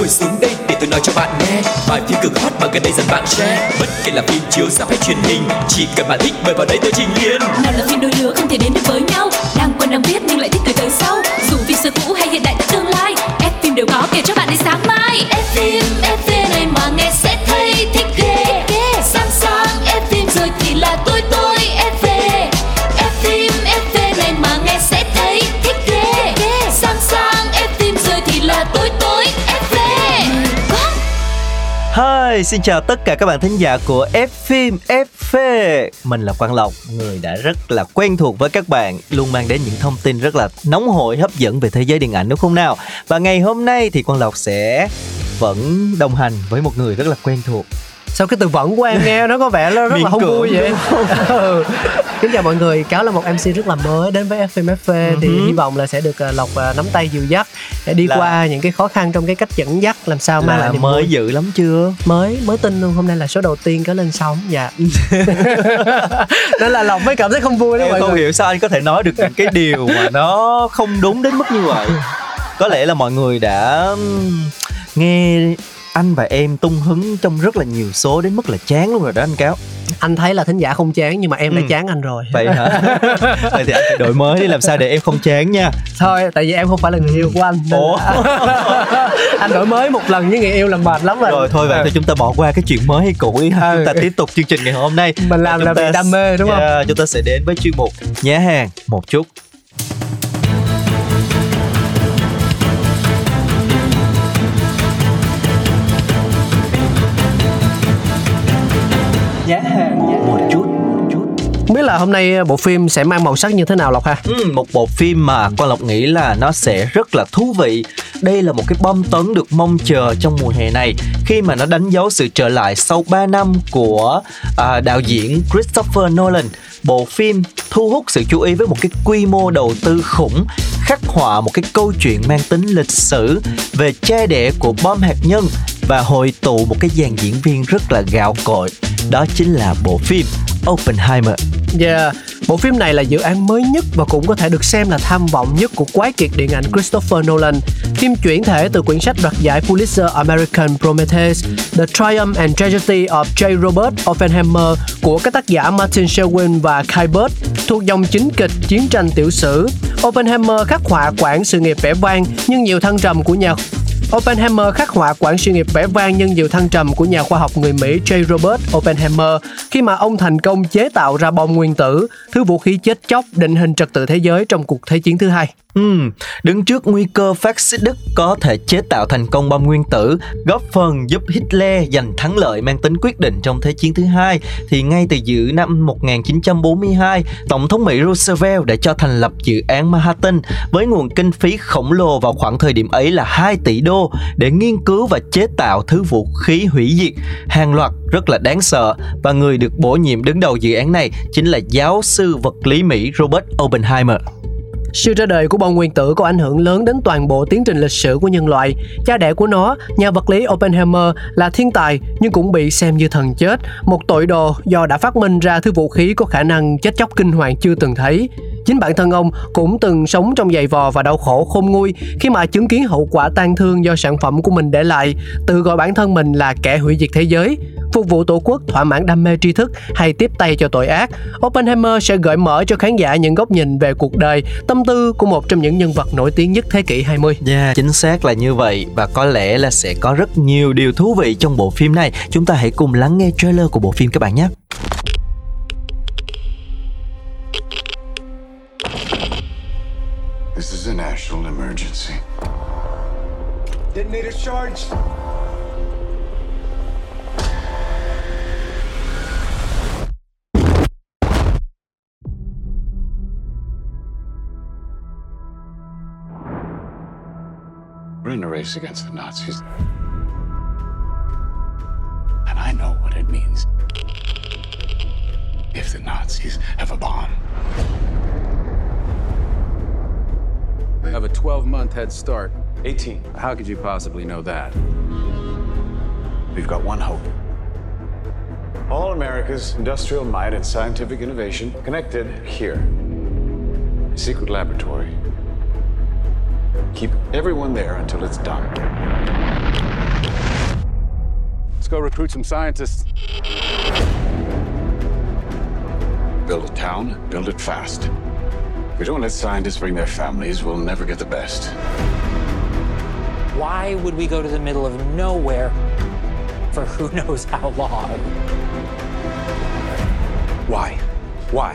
ngồi xuống đây để tôi nói cho bạn nghe bài phim cực hot mà gần đây dần bạn share. Bất kể là phim chiếu ra hay truyền hình, chỉ cần bạn thích mời vào đây tôi trình liền. Nào là phim đôi lứa không thể đến được với nhau, đang quen đang biết nhưng lại thích tới tới sau. Dù phim xưa cũ hay hiện đại tới tương lai, F phim đều có kể cho bạn đến sáng mai. F phim này mà nghe sẽ thấy thích ghê. Sáng sáng F phim rồi thì là tôi Hi, xin chào tất cả các bạn thính giả của F Phim FV. Mình là Quang Lộc, người đã rất là quen thuộc với các bạn, luôn mang đến những thông tin rất là nóng hổi, hấp dẫn về thế giới điện ảnh đúng không nào? Và ngày hôm nay thì Quang Lộc sẽ vẫn đồng hành với một người rất là quen thuộc. Sao cái từ vẩn của em nghe nó có vẻ nó rất là không vui vậy? Kính chào mọi người, Cáo là một MC rất là mới đến với FMFV. Thì hy vọng là sẽ được Lộc nắm tay dìu dắt để đi qua những cái khó khăn trong cái cách dẫn dắt, làm sao mang lại niềm mới vui. Dữ lắm chưa? Mới tin luôn, hôm nay là số đầu tiên Cáo lên sóng. Dạ. Nên là Lộc mới cảm thấy không vui đó. Em không hiểu sao anh có thể nói được những cái điều mà nó không đúng đến mức như vậy. Có lẽ là mọi người đã nghe anh và em tung hứng trong rất là nhiều số đến mức là chán luôn rồi đó anh Cáo. Anh thấy là thính giả không chán nhưng mà em đã chán anh rồi. Vậy hả? Vậy thì anh phải đổi mới đi, làm sao để em không chán nha. Thôi, tại vì em không phải là người yêu của anh. Ủa? Anh đổi mới một lần với người yêu là mệt lắm rồi. Rồi thôi vậy thì chúng ta bỏ qua cái chuyện mới hay cũ ý ha. Chúng ta tiếp tục chương trình ngày hôm nay. Mình làm là vì đam mê đúng không? Chúng ta sẽ đến với chuyên mục Nhá hàng một chút. Không biết là hôm nay bộ phim sẽ mang màu sắc như thế nào Lộc ha? Một bộ phim mà Quang Lộc nghĩ là nó sẽ rất là thú vị. Đây là một cái bom tấn được mong chờ trong mùa hè này, khi mà nó đánh dấu sự trở lại sau 3 năm của đạo diễn Christopher Nolan. Bộ phim thu hút sự chú ý với một cái quy mô đầu tư khủng, khắc họa một cái câu chuyện mang tính lịch sử về cha đẻ của bom hạt nhân và hội tụ một cái dàn diễn viên rất là gạo cội. Đó chính là bộ phim Oppenheimer. Yeah, bộ phim này là dự án mới nhất và cũng có thể được xem là tham vọng nhất của quái kiệt điện ảnh Christopher Nolan. Phim chuyển thể từ quyển sách đoạt giải Pulitzer American Prometheus, The Triumph and Tragedy of J. Robert Oppenheimer của các tác giả Martin Sherwin và Kai Bird, thuộc dòng chính kịch chiến tranh tiểu sử. Oppenheimer khắc họa quãng sự nghiệp vẻ vang nhưng nhiều thăng trầm của nhà khoa học người Mỹ J. Robert Oppenheimer, khi mà ông thành công chế tạo ra bom nguyên tử, thứ vũ khí chết chóc định hình trật tự thế giới trong cuộc Thế chiến thứ hai. Đứng trước nguy cơ phát xít Đức có thể chế tạo thành công bom nguyên tử, góp phần giúp Hitler giành thắng lợi mang tính quyết định trong Thế chiến thứ hai, thì ngay từ giữa năm 1942, Tổng thống Mỹ Roosevelt đã cho thành lập dự án Manhattan với nguồn kinh phí khổng lồ vào khoảng thời điểm ấy là 2 tỷ đô để nghiên cứu và chế tạo thứ vũ khí hủy diệt hàng loạt rất là đáng sợ. Và người được bổ nhiệm đứng đầu dự án này chính là giáo sư vật lý Mỹ Robert Oppenheimer. Sự ra đời của bom nguyên tử có ảnh hưởng lớn đến toàn bộ tiến trình lịch sử của nhân loại. Cha đẻ của nó, nhà vật lý Oppenheimer, là thiên tài nhưng cũng bị xem như thần chết, một tội đồ do đã phát minh ra thứ vũ khí có khả năng chết chóc kinh hoàng chưa từng thấy. Chính bản thân ông cũng từng sống trong giày vò và đau khổ khôn nguôi khi mà chứng kiến hậu quả tang thương do sản phẩm của mình để lại, tự gọi bản thân mình là kẻ hủy diệt thế giới. Phục vụ tổ quốc, thỏa mãn đam mê tri thức hay tiếp tay cho tội ác, Oppenheimer sẽ gợi mở cho khán giả những góc nhìn về cuộc đời, tâm tư của một trong những nhân vật nổi tiếng nhất thế kỷ 20. Yeah, chính xác là như vậy, và có lẽ là sẽ có rất nhiều điều thú vị trong bộ phim này. Chúng ta hãy cùng lắng nghe trailer của bộ phim các bạn nhé. This is a national emergency. Detonator charged. We're in a race against the Nazis. And I know what it means. If the Nazis have a bomb. I have a 12-month head start. 18. How could you possibly know that? We've got one hope. All America's industrial might and scientific innovation connected here. A secret laboratory. Keep everyone there until it's done. Let's go recruit some scientists. Build a town, build it fast. If we don't let scientists bring their families, we'll never get the best. Why would we go to the middle of nowhere for who knows how long? Why? Why?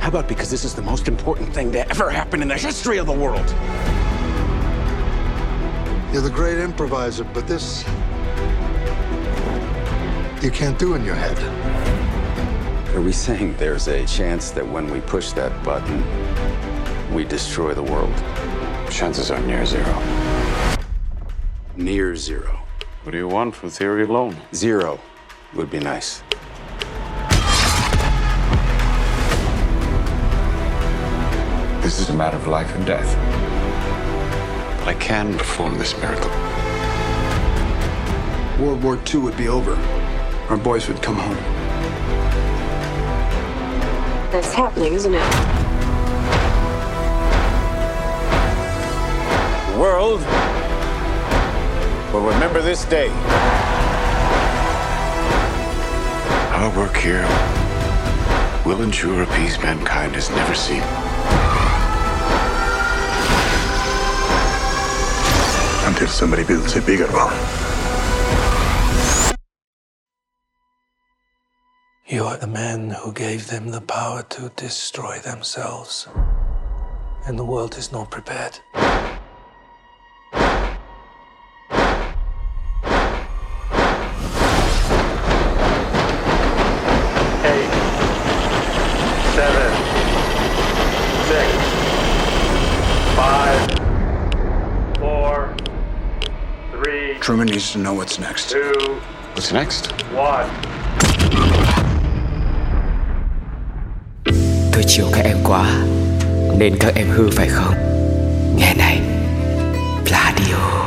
How about because this is the most important thing to ever happen in the history of the world? You're the great improviser, but this... you can't do in your head. Are we saying there's a chance that when we push that button, we destroy the world? Chances are near zero. Near zero. What do you want from theory alone? Zero would be nice. This is a matter of life and death. But I can perform this miracle. World War II would be over. Our boys would come home. That's happening, isn't it? The world will remember this day. Our work here will ensure a peace mankind has never seen. Until somebody builds a bigger one. You are the man who gave them the power to destroy themselves. And the world is not prepared. Eight, 7, 6, 5, 4, 3. Truman needs to know what's next. 2. What's next? 1. Tôi chiều các em quá nên các em hư phải không? Nghe này, Pladio.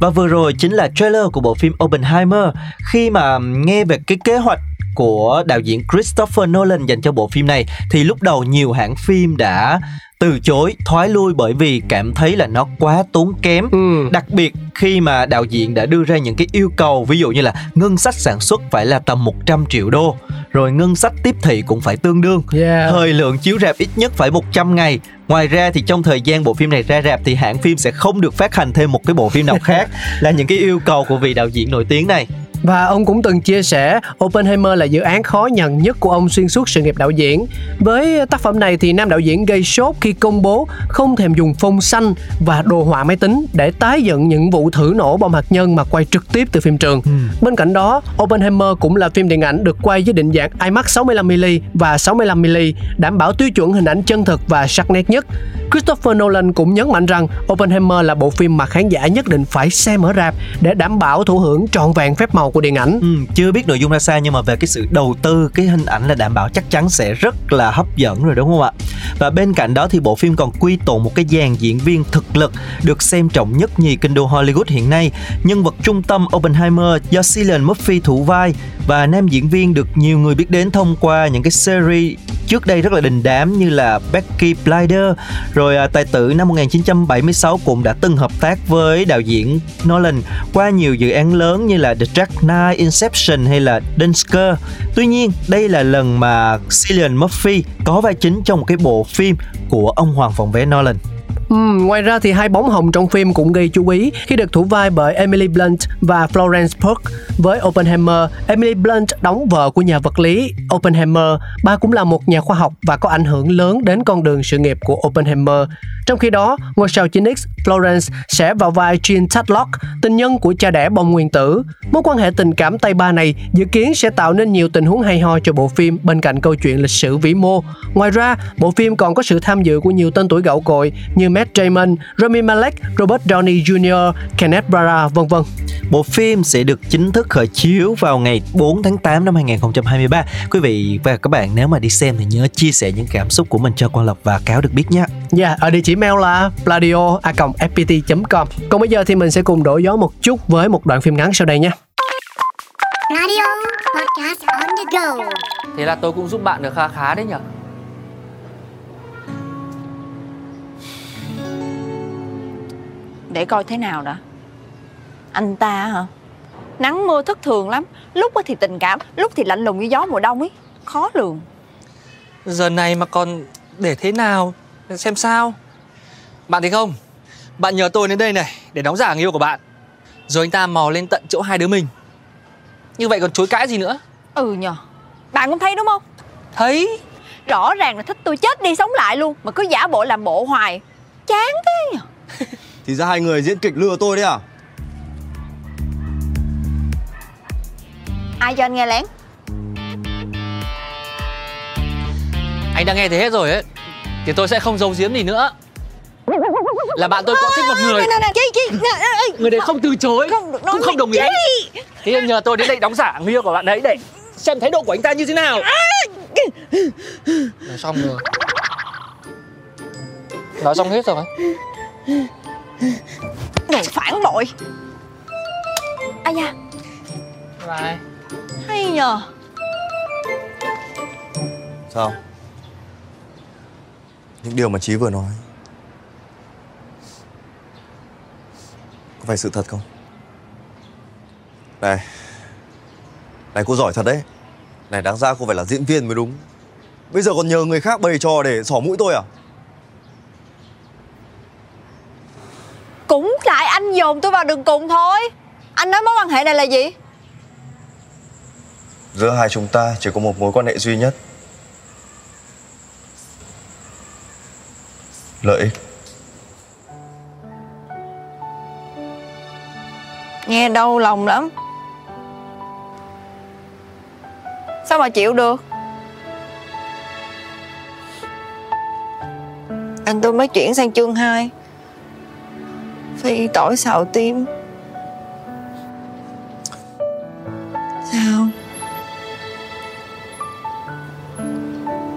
Và vừa rồi chính là trailer của bộ phim Oppenheimer. Khi mà nghe về cái kế hoạch của đạo diễn Christopher Nolan dành cho bộ phim này thì lúc đầu nhiều hãng phim đã từ chối, thoái lui bởi vì cảm thấy là nó quá tốn kém. Đặc biệt khi mà đạo diễn đã đưa ra những cái yêu cầu, ví dụ như là ngân sách sản xuất phải là tầm 100 triệu đô, rồi ngân sách tiếp thị cũng phải tương đương, thời lượng chiếu rạp ít nhất phải 100 ngày. Ngoài ra thì trong thời gian bộ phim này ra rạp thì hãng phim sẽ không được phát hành thêm một cái bộ phim nào khác, là những cái yêu cầu của vị đạo diễn nổi tiếng này. Và ông cũng từng chia sẻ Oppenheimer là dự án khó nhằn nhất của ông xuyên suốt sự nghiệp đạo diễn. Với tác phẩm này thì nam đạo diễn gây sốt khi công bố không thèm dùng phông xanh và đồ họa máy tính để tái dựng những vụ thử nổ bom hạt nhân mà quay trực tiếp từ phim trường. Bên cạnh đó, Oppenheimer cũng là phim điện ảnh được quay với định dạng IMAX 65mm và 65mm, đảm bảo tiêu chuẩn hình ảnh chân thực và sắc nét nhất. Christopher Nolan cũng nhấn mạnh rằng Oppenheimer là bộ phim mà khán giả nhất định phải xem ở rạp để đảm bảo thụ hưởng trọn vẹn phép màu của điện ảnh. Chưa biết nội dung ra sao nhưng mà về cái sự đầu tư, cái hình ảnh là đảm bảo chắc chắn sẽ rất là hấp dẫn rồi, đúng không ạ? Và bên cạnh đó thì bộ phim còn quy tụ một cái dàn diễn viên thực lực được xem trọng nhất nhì kinh đô Hollywood hiện nay. Nhân vật trung tâm Oppenheimer do Cillian Murphy thủ vai và nam diễn viên được nhiều người biết đến thông qua những cái series trước đây rất là đình đám như là Peaky Blinders. Rồi tài tử năm 1976 cũng đã từng hợp tác với đạo diễn Nolan qua nhiều dự án lớn như là The Dark Knight, Inception hay là Dunker. Tuy nhiên, đây là lần mà Cillian Murphy có vai chính trong một cái bộ phim của ông hoàng phòng vé Nolan. Ngoài ra thì hai bóng hồng trong phim cũng gây chú ý khi được thủ vai bởi Emily Blunt và Florence Pugh. Với Oppenheimer, Emily Blunt đóng vợ của nhà vật lý Oppenheimer. Bà cũng là một nhà khoa học và có ảnh hưởng lớn đến con đường sự nghiệp của Oppenheimer. Trong khi đó, ngôi sao 9X Florence sẽ vào vai Jean Tadlock, tình nhân của cha đẻ bom nguyên tử. Mối quan hệ tình cảm tay ba này dự kiến sẽ tạo nên nhiều tình huống hay ho cho bộ phim bên cạnh câu chuyện lịch sử vĩ mô. Ngoài ra, bộ phim còn có sự tham dự của nhiều tên tuổi gạo cội như Matt Damon, Rami Malek, Robert Downey Jr., Kenneth Branagh, v.v. Bộ phim sẽ được chính thức khởi chiếu vào ngày 4 tháng 8 năm 2023. Quý vị và các bạn nếu mà đi xem thì nhớ chia sẻ những cảm xúc của mình cho Quang Lộc và Cáo được biết nhé. Ở địa chỉ mail là pladio@fpt.com. Còn bây giờ thì mình sẽ cùng đổi gió một chút với một đoạn phim ngắn sau đây nhé. Radio Podcast on the go. Thế là tôi cũng giúp bạn được khá đấy nhỉ? Để coi thế nào đã. Anh ta hả? Nắng mưa thất thường lắm. Lúc thì tình cảm, lúc thì lạnh lùng như gió mùa đông ấy. Khó lường. Giờ này mà còn để thế nào? Xem sao. Bạn thấy không? Bạn nhờ tôi đến đây này để đóng giả người yêu của bạn, rồi anh ta mò lên tận chỗ hai đứa mình. Như vậy còn chối cãi gì nữa? Ừ nhờ. Bạn cũng thấy đúng không? Thấy. Rõ ràng là thích tôi chết đi sống lại luôn, mà cứ giả bộ làm bộ hoài. Chán thế nhờ. Thì ra hai người diễn kịch lừa tôi đấy à? Ai cho anh nghe lén? Anh đã nghe thấy hết rồi ấy. Thì tôi sẽ không giấu giếm gì nữa. Là bạn tôi có thích một người. Người đấy không từ chối, cũng không đồng ý. Thế nên nhờ tôi đến đây đóng giả người yêu của bạn ấy để xem thái độ của anh ta như thế nào. Nói xong rồi. Nói xong hết rồi. Người phản bội. Ai da. Bye. Hay nhờ. Sao? Những điều mà Chí vừa nói có phải sự thật không? Này, này cô giỏi thật đấy. Này đáng ra cô phải là diễn viên mới đúng. Bây giờ còn nhờ người khác bày trò để xỏ mũi tôi à? Cũng tại anh dồn tôi vào đường cùng thôi. Anh nói mối quan hệ này là gì? Giữa hai chúng ta chỉ có một mối quan hệ duy nhất. Lợi ích. Nghe đau lòng lắm. Sao mà chịu được? Anh tôi mới chuyển sang chương 2. Phi tỏi xào tim. Sao?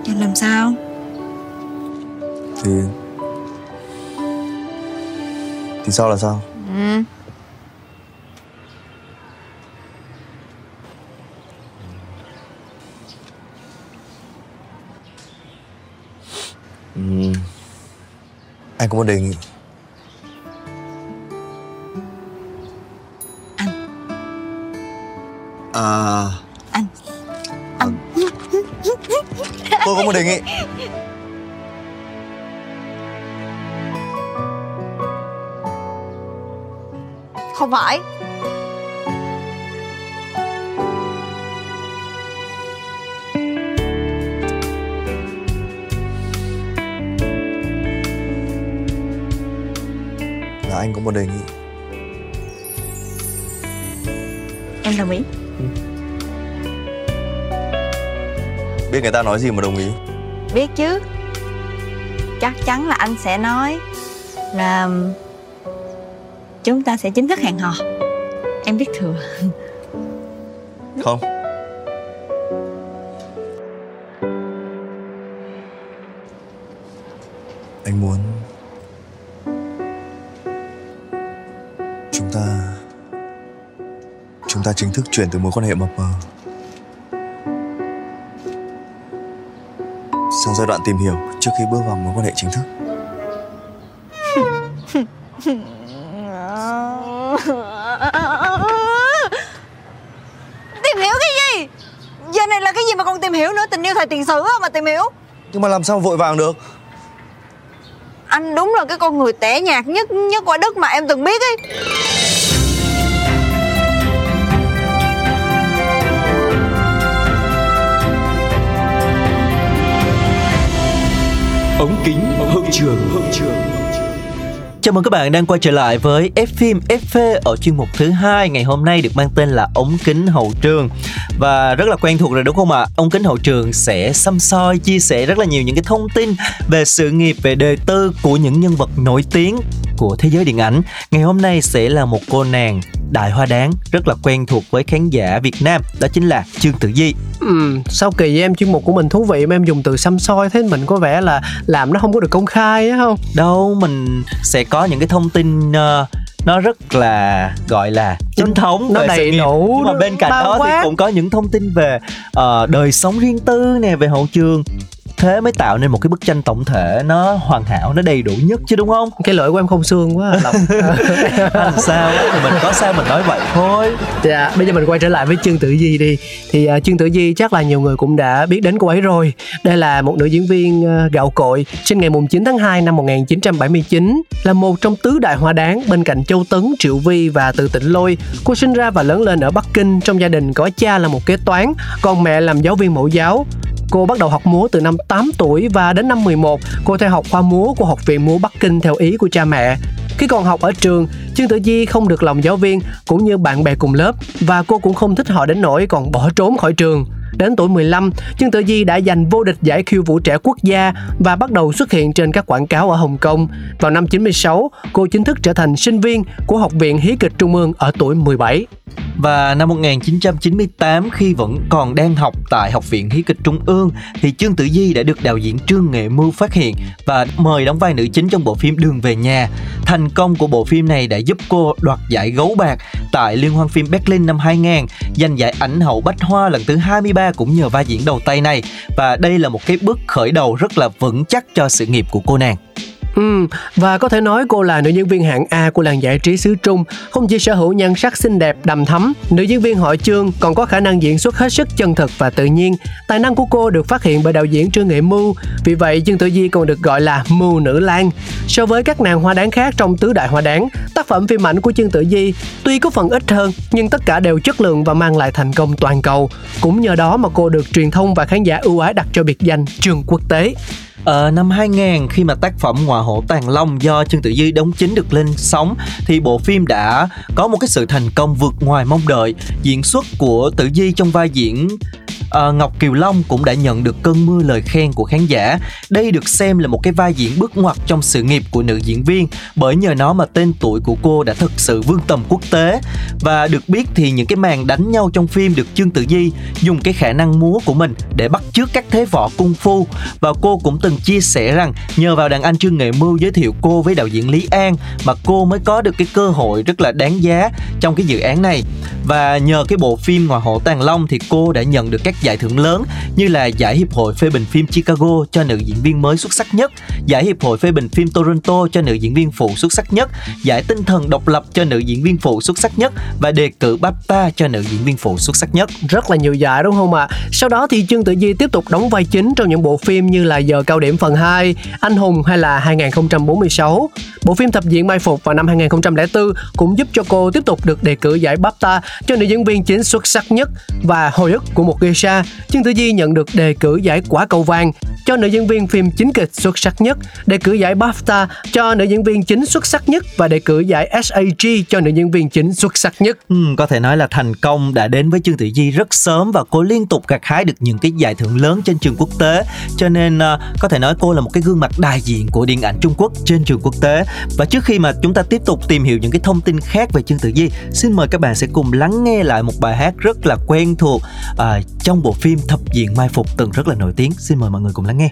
Anh làm sao? Thì sao là sao? Ừ. Anh có một đề nghị. Anh. À. Anh. Anh. Tôi có một đề nghị. Không phải. Là anh có một đề nghị. Em đồng ý. Ừ. Biết người ta nói gì mà đồng ý? Biết chứ. Chắc chắn là anh sẽ nói là chúng ta sẽ chính thức hẹn hò. Em biết thừa. Không. Anh muốn Chúng ta chính thức chuyển từ mối quan hệ mập mờ sang giai đoạn tìm hiểu trước khi bước vào mối quan hệ chính thức. Tìm hiểu cái gì? Giờ này là cái gì mà còn tìm hiểu nữa? Tình yêu thời tiền sử mà tìm hiểu. Nhưng mà làm sao vội vàng được? Anh đúng là cái con người tẻ nhạt nhất quả đất mà em từng biết ấy. Ống kính hậu trường. Chào mừng các bạn đang quay trở lại với F-Film FV ở chuyên mục thứ 2 ngày hôm nay được mang tên là Ống Kính Hậu Trường. Và rất là quen thuộc rồi đúng không ạ? Ống Kính Hậu Trường sẽ săm soi, chia sẻ rất là nhiều những cái thông tin về sự nghiệp, về đời tư của những nhân vật nổi tiếng của thế giới điện ảnh. Ngày hôm nay sẽ là một cô nàng đại hoa đáng rất là quen thuộc với khán giả Việt Nam, đó chính là Chương Tử Di. Sau kỳ em chuyên mục của mình thú vị mà em dùng từ săm soi, thế mình có vẻ là làm nó không có được công khai á không? Đâu, mình sẽ có những cái thông tin nó rất là gọi là chính thống, nó đầy đủ. Nhưng mà bên cạnh đó thì cũng có những thông tin về đời sống riêng tư nè, về hậu trường. thế mới tạo nên một cái bức tranh tổng thể nó hoàn hảo, nó đầy đủ nhất chứ, đúng không? Cái lỗi của em không xương quá Lộc. Làm sao mình có sao mình nói vậy thôi. Dạ, bây giờ mình quay trở lại với Chương Tử Di đi. Thì Chương Tử Di chắc là nhiều người cũng đã biết đến cô ấy rồi. Đây là một nữ diễn viên gạo cội, sinh ngày 9 tháng 2 năm 1979, là một trong tứ đại hoa đáng bên cạnh Châu Tấn, Triệu Vi và Từ Tĩnh Lôi. Cô sinh ra và lớn lên ở Bắc Kinh trong gia đình có cha là một kế toán, còn mẹ làm giáo viên mẫu giáo. Cô bắt đầu học múa từ năm 8 tuổi và đến năm 11, cô theo học khoa múa của Học viện múa Bắc Kinh theo ý của cha mẹ. Khi còn học ở trường, Chương Tử Di không được lòng giáo viên cũng như bạn bè cùng lớp và cô cũng không thích họ đến nỗi còn bỏ trốn khỏi trường. Đến tuổi 15, Chương Tử Di đã giành vô địch giải khiêu vũ trẻ quốc gia và bắt đầu xuất hiện trên các quảng cáo ở Hồng Kông. Vào năm 96, cô chính thức trở thành sinh viên của Học viện Hí kịch Trung ương ở tuổi 17. Và năm 1998, khi vẫn còn đang học tại Học viện Hí kịch Trung ương, thì Chương Tử Di đã được đạo diễn Trương Nghệ Mưu phát hiện và mời đóng vai nữ chính trong bộ phim Đường về nhà. Thành công của bộ phim này đã giúp cô đoạt giải Gấu Bạc tại Liên hoan phim Berlin năm 2000, giành giải ảnh hậu Bách Hoa lần thứ 23 cũng nhờ vai diễn đầu tay này. Và đây là một cái bước khởi đầu rất là vững chắc cho sự nghiệp của cô nàng. Và có thể nói cô là nữ diễn viên hạng A của làng giải trí xứ Trung. Không chỉ sở hữu nhan sắc xinh đẹp, đầm thắm, nữ diễn viên họ Chương còn có khả năng diễn xuất hết sức chân thực và tự nhiên. Tài năng của cô được phát hiện bởi đạo diễn Trương Nghệ Mưu. Vì vậy, Chương Tử Di còn được gọi là Mưu Nữ Lang. So với các nàng hoa đáng khác trong tứ đại hoa đáng, tác phẩm phim ảnh của Chương Tử Di tuy có phần ít hơn nhưng tất cả đều chất lượng và mang lại thành công toàn cầu. Cũng nhờ đó mà cô được truyền thông và khán giả ưu ái đặt cho biệt danh Trường Quốc tế. Ở năm 2000, khi mà tác phẩm Ngọa hổ Tàng Long do Chương Tử Di đóng chính được lên sóng thì bộ phim đã có một cái sự thành công vượt ngoài mong đợi. Diễn xuất của Tử Di trong vai diễn Ngọc Kiều Long cũng đã nhận được cơn mưa lời khen của khán giả. Đây được xem là một cái vai diễn bước ngoặt trong sự nghiệp của nữ diễn viên, bởi nhờ nó mà tên tuổi của cô đã thực sự vươn tầm quốc tế. Và được biết thì những cái màn đánh nhau trong phim được Chương Tử Di dùng cái khả năng múa của mình để bắt chước các thế võ cung phu. Và cô cũng từng chia sẻ rằng nhờ vào đàn anh Trương Nghệ Mưu giới thiệu cô với đạo diễn Lý An mà cô mới có được cái cơ hội rất là đáng giá trong cái dự án này. Và nhờ cái bộ phim Ngọa hổ Tàng Long thì cô đã nhận được các giải thưởng lớn như là giải Hiệp hội phê bình phim Chicago cho nữ diễn viên mới xuất sắc nhất, giải Hiệp hội phê bình phim Toronto cho nữ diễn viên phụ xuất sắc nhất, giải tinh thần độc lập cho nữ diễn viên phụ xuất sắc nhất và đề cử BAFTA cho nữ diễn viên phụ xuất sắc nhất. Rất là nhiều giải đúng không ạ? Sau đó thì Chương Tử Di tiếp tục đóng vai chính trong những bộ phim như là Giờ cao điểm phần 2, Anh hùng hay là 2046. Bộ phim Thập diện mai phục vào năm 2004 cũng giúp cho cô tiếp tục được đề cử giải BAFTA cho nữ diễn viên chính xuất sắc nhất và Hồi ức của một geisha. Chương Tử Di nhận được đề cử giải Quả cầu vàng cho nữ diễn viên phim chính kịch xuất sắc nhất, đề cử giải BAFTA cho nữ diễn viên chính xuất sắc nhất và đề cử giải SAG cho nữ diễn viên chính xuất sắc nhất. Có thể nói là thành công đã đến với Chương Tử Di rất sớm và cô liên tục gặt hái được những cái giải thưởng lớn trên trường quốc tế. Cho nên có thể nói cô là một cái gương mặt đại diện của điện ảnh Trung Quốc trên trường quốc tế. Và trước khi mà chúng ta tiếp tục tìm hiểu những cái thông tin khác về Chương Tử Di, xin mời các bạn sẽ cùng lắng nghe lại một bài hát rất là quen thuộc trong bộ phim Thập diện mai phục từng rất là nổi tiếng. Xin mời mọi người cùng lắng nghe.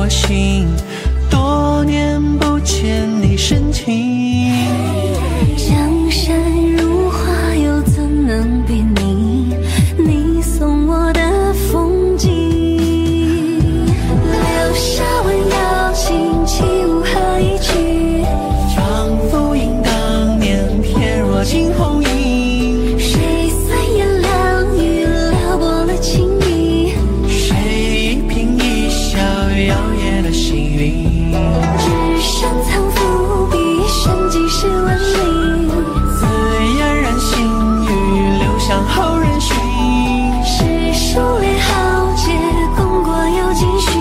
我心，多年不见你深情。江山如画，又怎能比你？你送我的风景，留下弯腰轻轻舞和一曲，仿佛应当年翩若惊鸿影。谁三言两语撩拨了情意？谁一颦一笑摇曳了幸运？纸上藏伏笔，深几十万里，自嫣然心语，留向后人寻。是数列豪杰，功过有几许？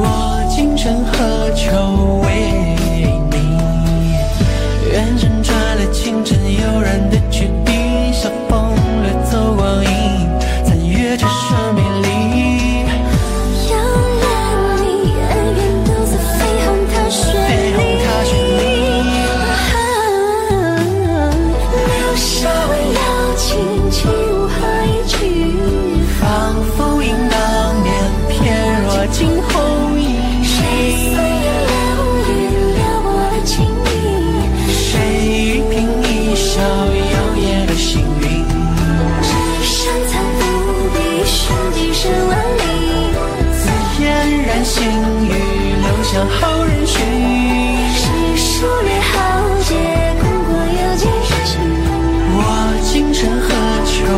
我今生何求为你？远针抓了清晨悠然的曲笔，小风掠走光阴，残月折射美丽。有了你，恩怨都似飞鸿踏雪里。啊，留下弯腰轻轻舞和一曲，仿佛应当年翩若惊鸿影。谁三言两语撩拨了情意？谁一颦一笑摇曳了幸运？纸上藏伏笔，深几十万里，自嫣然心语，留向后人寻。是数列豪杰，功过有几许？我今生何求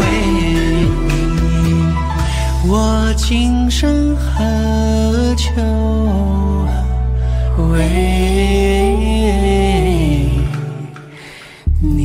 为你？我今生何求为你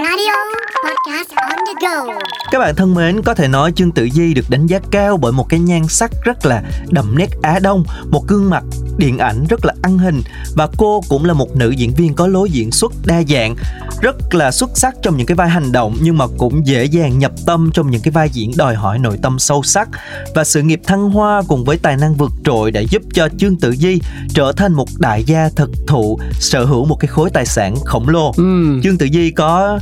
？Radio podcast on the go. Các bạn thân mến, có thể nói Chương Tử Di được đánh giá cao bởi một cái nhan sắc rất là đậm nét Á Đông, một gương mặt điện ảnh rất là ăn hình, và cô cũng là một nữ diễn viên có lối diễn xuất đa dạng, rất là xuất sắc trong những cái vai hành động nhưng mà cũng dễ dàng nhập tâm trong những cái vai diễn đòi hỏi nội tâm sâu sắc. Và sự nghiệp thăng hoa cùng với tài năng vượt trội đã giúp cho Chương Tử Di trở thành một đại gia thực thụ, sở hữu một cái khối tài sản khổng lồ. Chương Tử Di có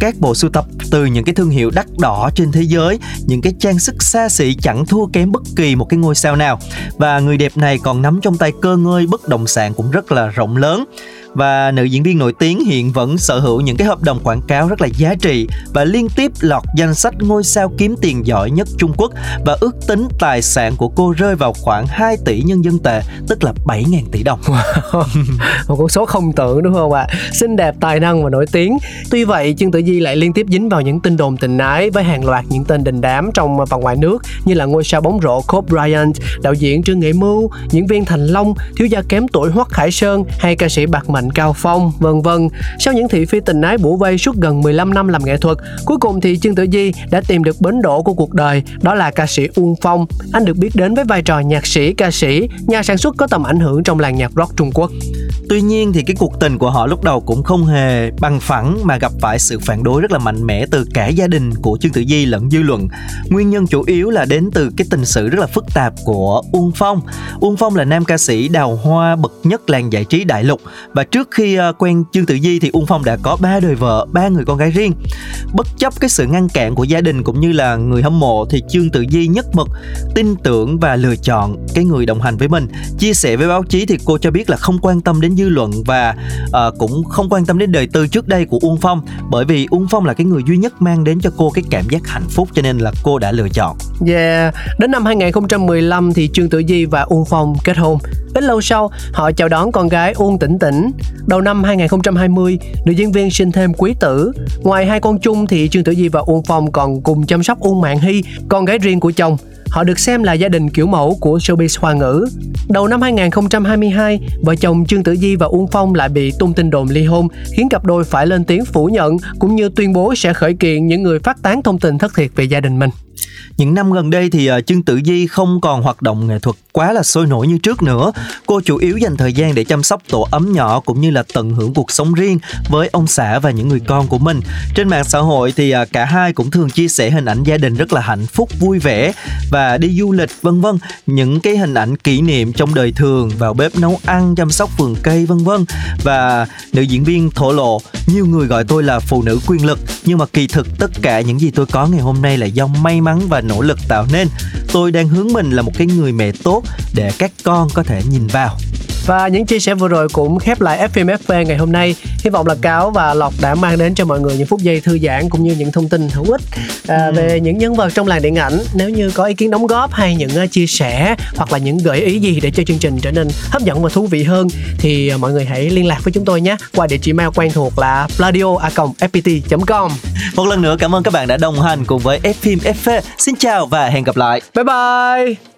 các bộ sưu tập từ những cái thương hiệu đắt đỏ trên thế giới, những cái trang sức xa xỉ chẳng thua kém bất kỳ một cái ngôi sao nào. Và người đẹp này còn nắm trong tay cơ ngơi bất động sản cũng rất là rộng lớn. Và nữ diễn viên nổi tiếng hiện vẫn sở hữu những cái hợp đồng quảng cáo rất là giá trị và liên tiếp lọt danh sách ngôi sao kiếm tiền giỏi nhất Trung Quốc. Và ước tính tài sản của cô rơi vào khoảng 2 tỷ nhân dân tệ, tức là 7.000 tỷ đồng. Wow. Một con số không tưởng đúng không ạ? Xinh đẹp, tài năng và nổi tiếng. Tuy vậy, Chương Tử Di lại liên tiếp dính vào những tin đồn tình ái với hàng loạt những tên đình đám trong và ngoài nước như là ngôi sao bóng rổ Kobe Bryant, đạo diễn Trương Nghệ Mưu, diễn viên Thành Long, thiếu gia kém tuổi Hoắc Khải Sơn hay ca sĩ Bạc Mạnh Cao Phong, vân vân. Sau những thị phi tình ái bủa vây suốt gần 15 năm làm nghệ thuật, cuối cùng thì Chương Tử Di đã tìm được bến đỗ của cuộc đời, đó là ca sĩ Uông Phong. Anh được biết đến với vai trò nhạc sĩ, ca sĩ, nhà sản xuất có tầm ảnh hưởng trong làng nhạc rock Trung Quốc. Tuy nhiên thì cái cuộc tình của họ lúc đầu cũng không hề bằng phẳng mà gặp phải sự phản đối rất là mạnh mẽ từ cả gia đình của Chương Tử Di lẫn dư luận. Nguyên nhân chủ yếu là đến từ cái tình sự rất là phức tạp của Uông Phong. Uông Phong là nam ca sĩ đào hoa bậc nhất làng giải trí đại lục, và trước khi quen Chương Tử Di thì Uông Phong đã có 3 đời vợ, 3 người con gái riêng. Bất chấp cái sự ngăn cản của gia đình cũng như là người hâm mộ thì Chương Tử Di nhất mực tin tưởng và lựa chọn cái người đồng hành với mình. Chia sẻ với báo chí thì cô cho biết là không quan tâm đến dư luận và cũng không quan tâm đến đời tư trước đây của Uông Phong, bởi vì Uông Phong là cái người duy nhất mang đến cho cô cái cảm giác hạnh phúc, cho nên là cô đã lựa chọn. Đến năm 2015 thì Chương Tử Di và Uông Phong kết hôn. Ít lâu sau, họ chào đón con gái Uông Tỉnh Tỉnh. Đầu năm 2020, nữ diễn viên sinh thêm quý tử. Ngoài hai con chung thì Chương Tử Di và Uông Phong còn cùng chăm sóc Uông Mạng Hy, con gái riêng của chồng. Họ được xem là gia đình kiểu mẫu của showbiz Hoa ngữ. Đầu năm 2022, vợ chồng Chương Tử Di và Uông Phong lại bị tung tin đồn ly hôn, khiến cặp đôi phải lên tiếng phủ nhận cũng như tuyên bố sẽ khởi kiện những người phát tán thông tin thất thiệt về gia đình mình. Những năm gần đây thì Chương Tử Di không còn hoạt động nghệ thuật quá là sôi nổi như trước nữa. Cô chủ yếu dành thời gian để chăm sóc tổ ấm nhỏ cũng như là tận hưởng cuộc sống riêng với ông xã và những người con của mình. Trên mạng xã hội thì cả hai cũng thường chia sẻ hình ảnh gia đình rất là hạnh phúc, vui vẻ và đi du lịch vân vân. Những cái hình ảnh kỷ niệm trong đời thường, vào bếp nấu ăn, chăm sóc vườn cây vân vân. Và nữ diễn viên thổ lộ, nhiều người gọi tôi là phụ nữ quyền lực, nhưng mà kỳ thực tất cả những gì tôi có ngày hôm nay là do may mắn và nỗ lực tạo nên. Tôi đang hướng mình là một cái người mẹ tốt để các con có thể nhìn vào. Và những chia sẻ vừa rồi cũng khép lại FMFV ngày hôm nay. Hy vọng là Cáo và Lộc đã mang đến cho mọi người những phút giây thư giãn cũng như những thông tin hữu ích về những nhân vật trong làng điện ảnh. Nếu như có ý kiến đóng góp hay những chia sẻ hoặc là những gợi ý gì để cho chương trình trở nên hấp dẫn và thú vị hơn thì mọi người hãy liên lạc với chúng tôi nhé, qua địa chỉ mail quen thuộc là pladio@fpt.com. Một lần nữa cảm ơn các bạn đã đồng hành cùng với FMFV. Xin chào và hẹn gặp lại. Bye bye.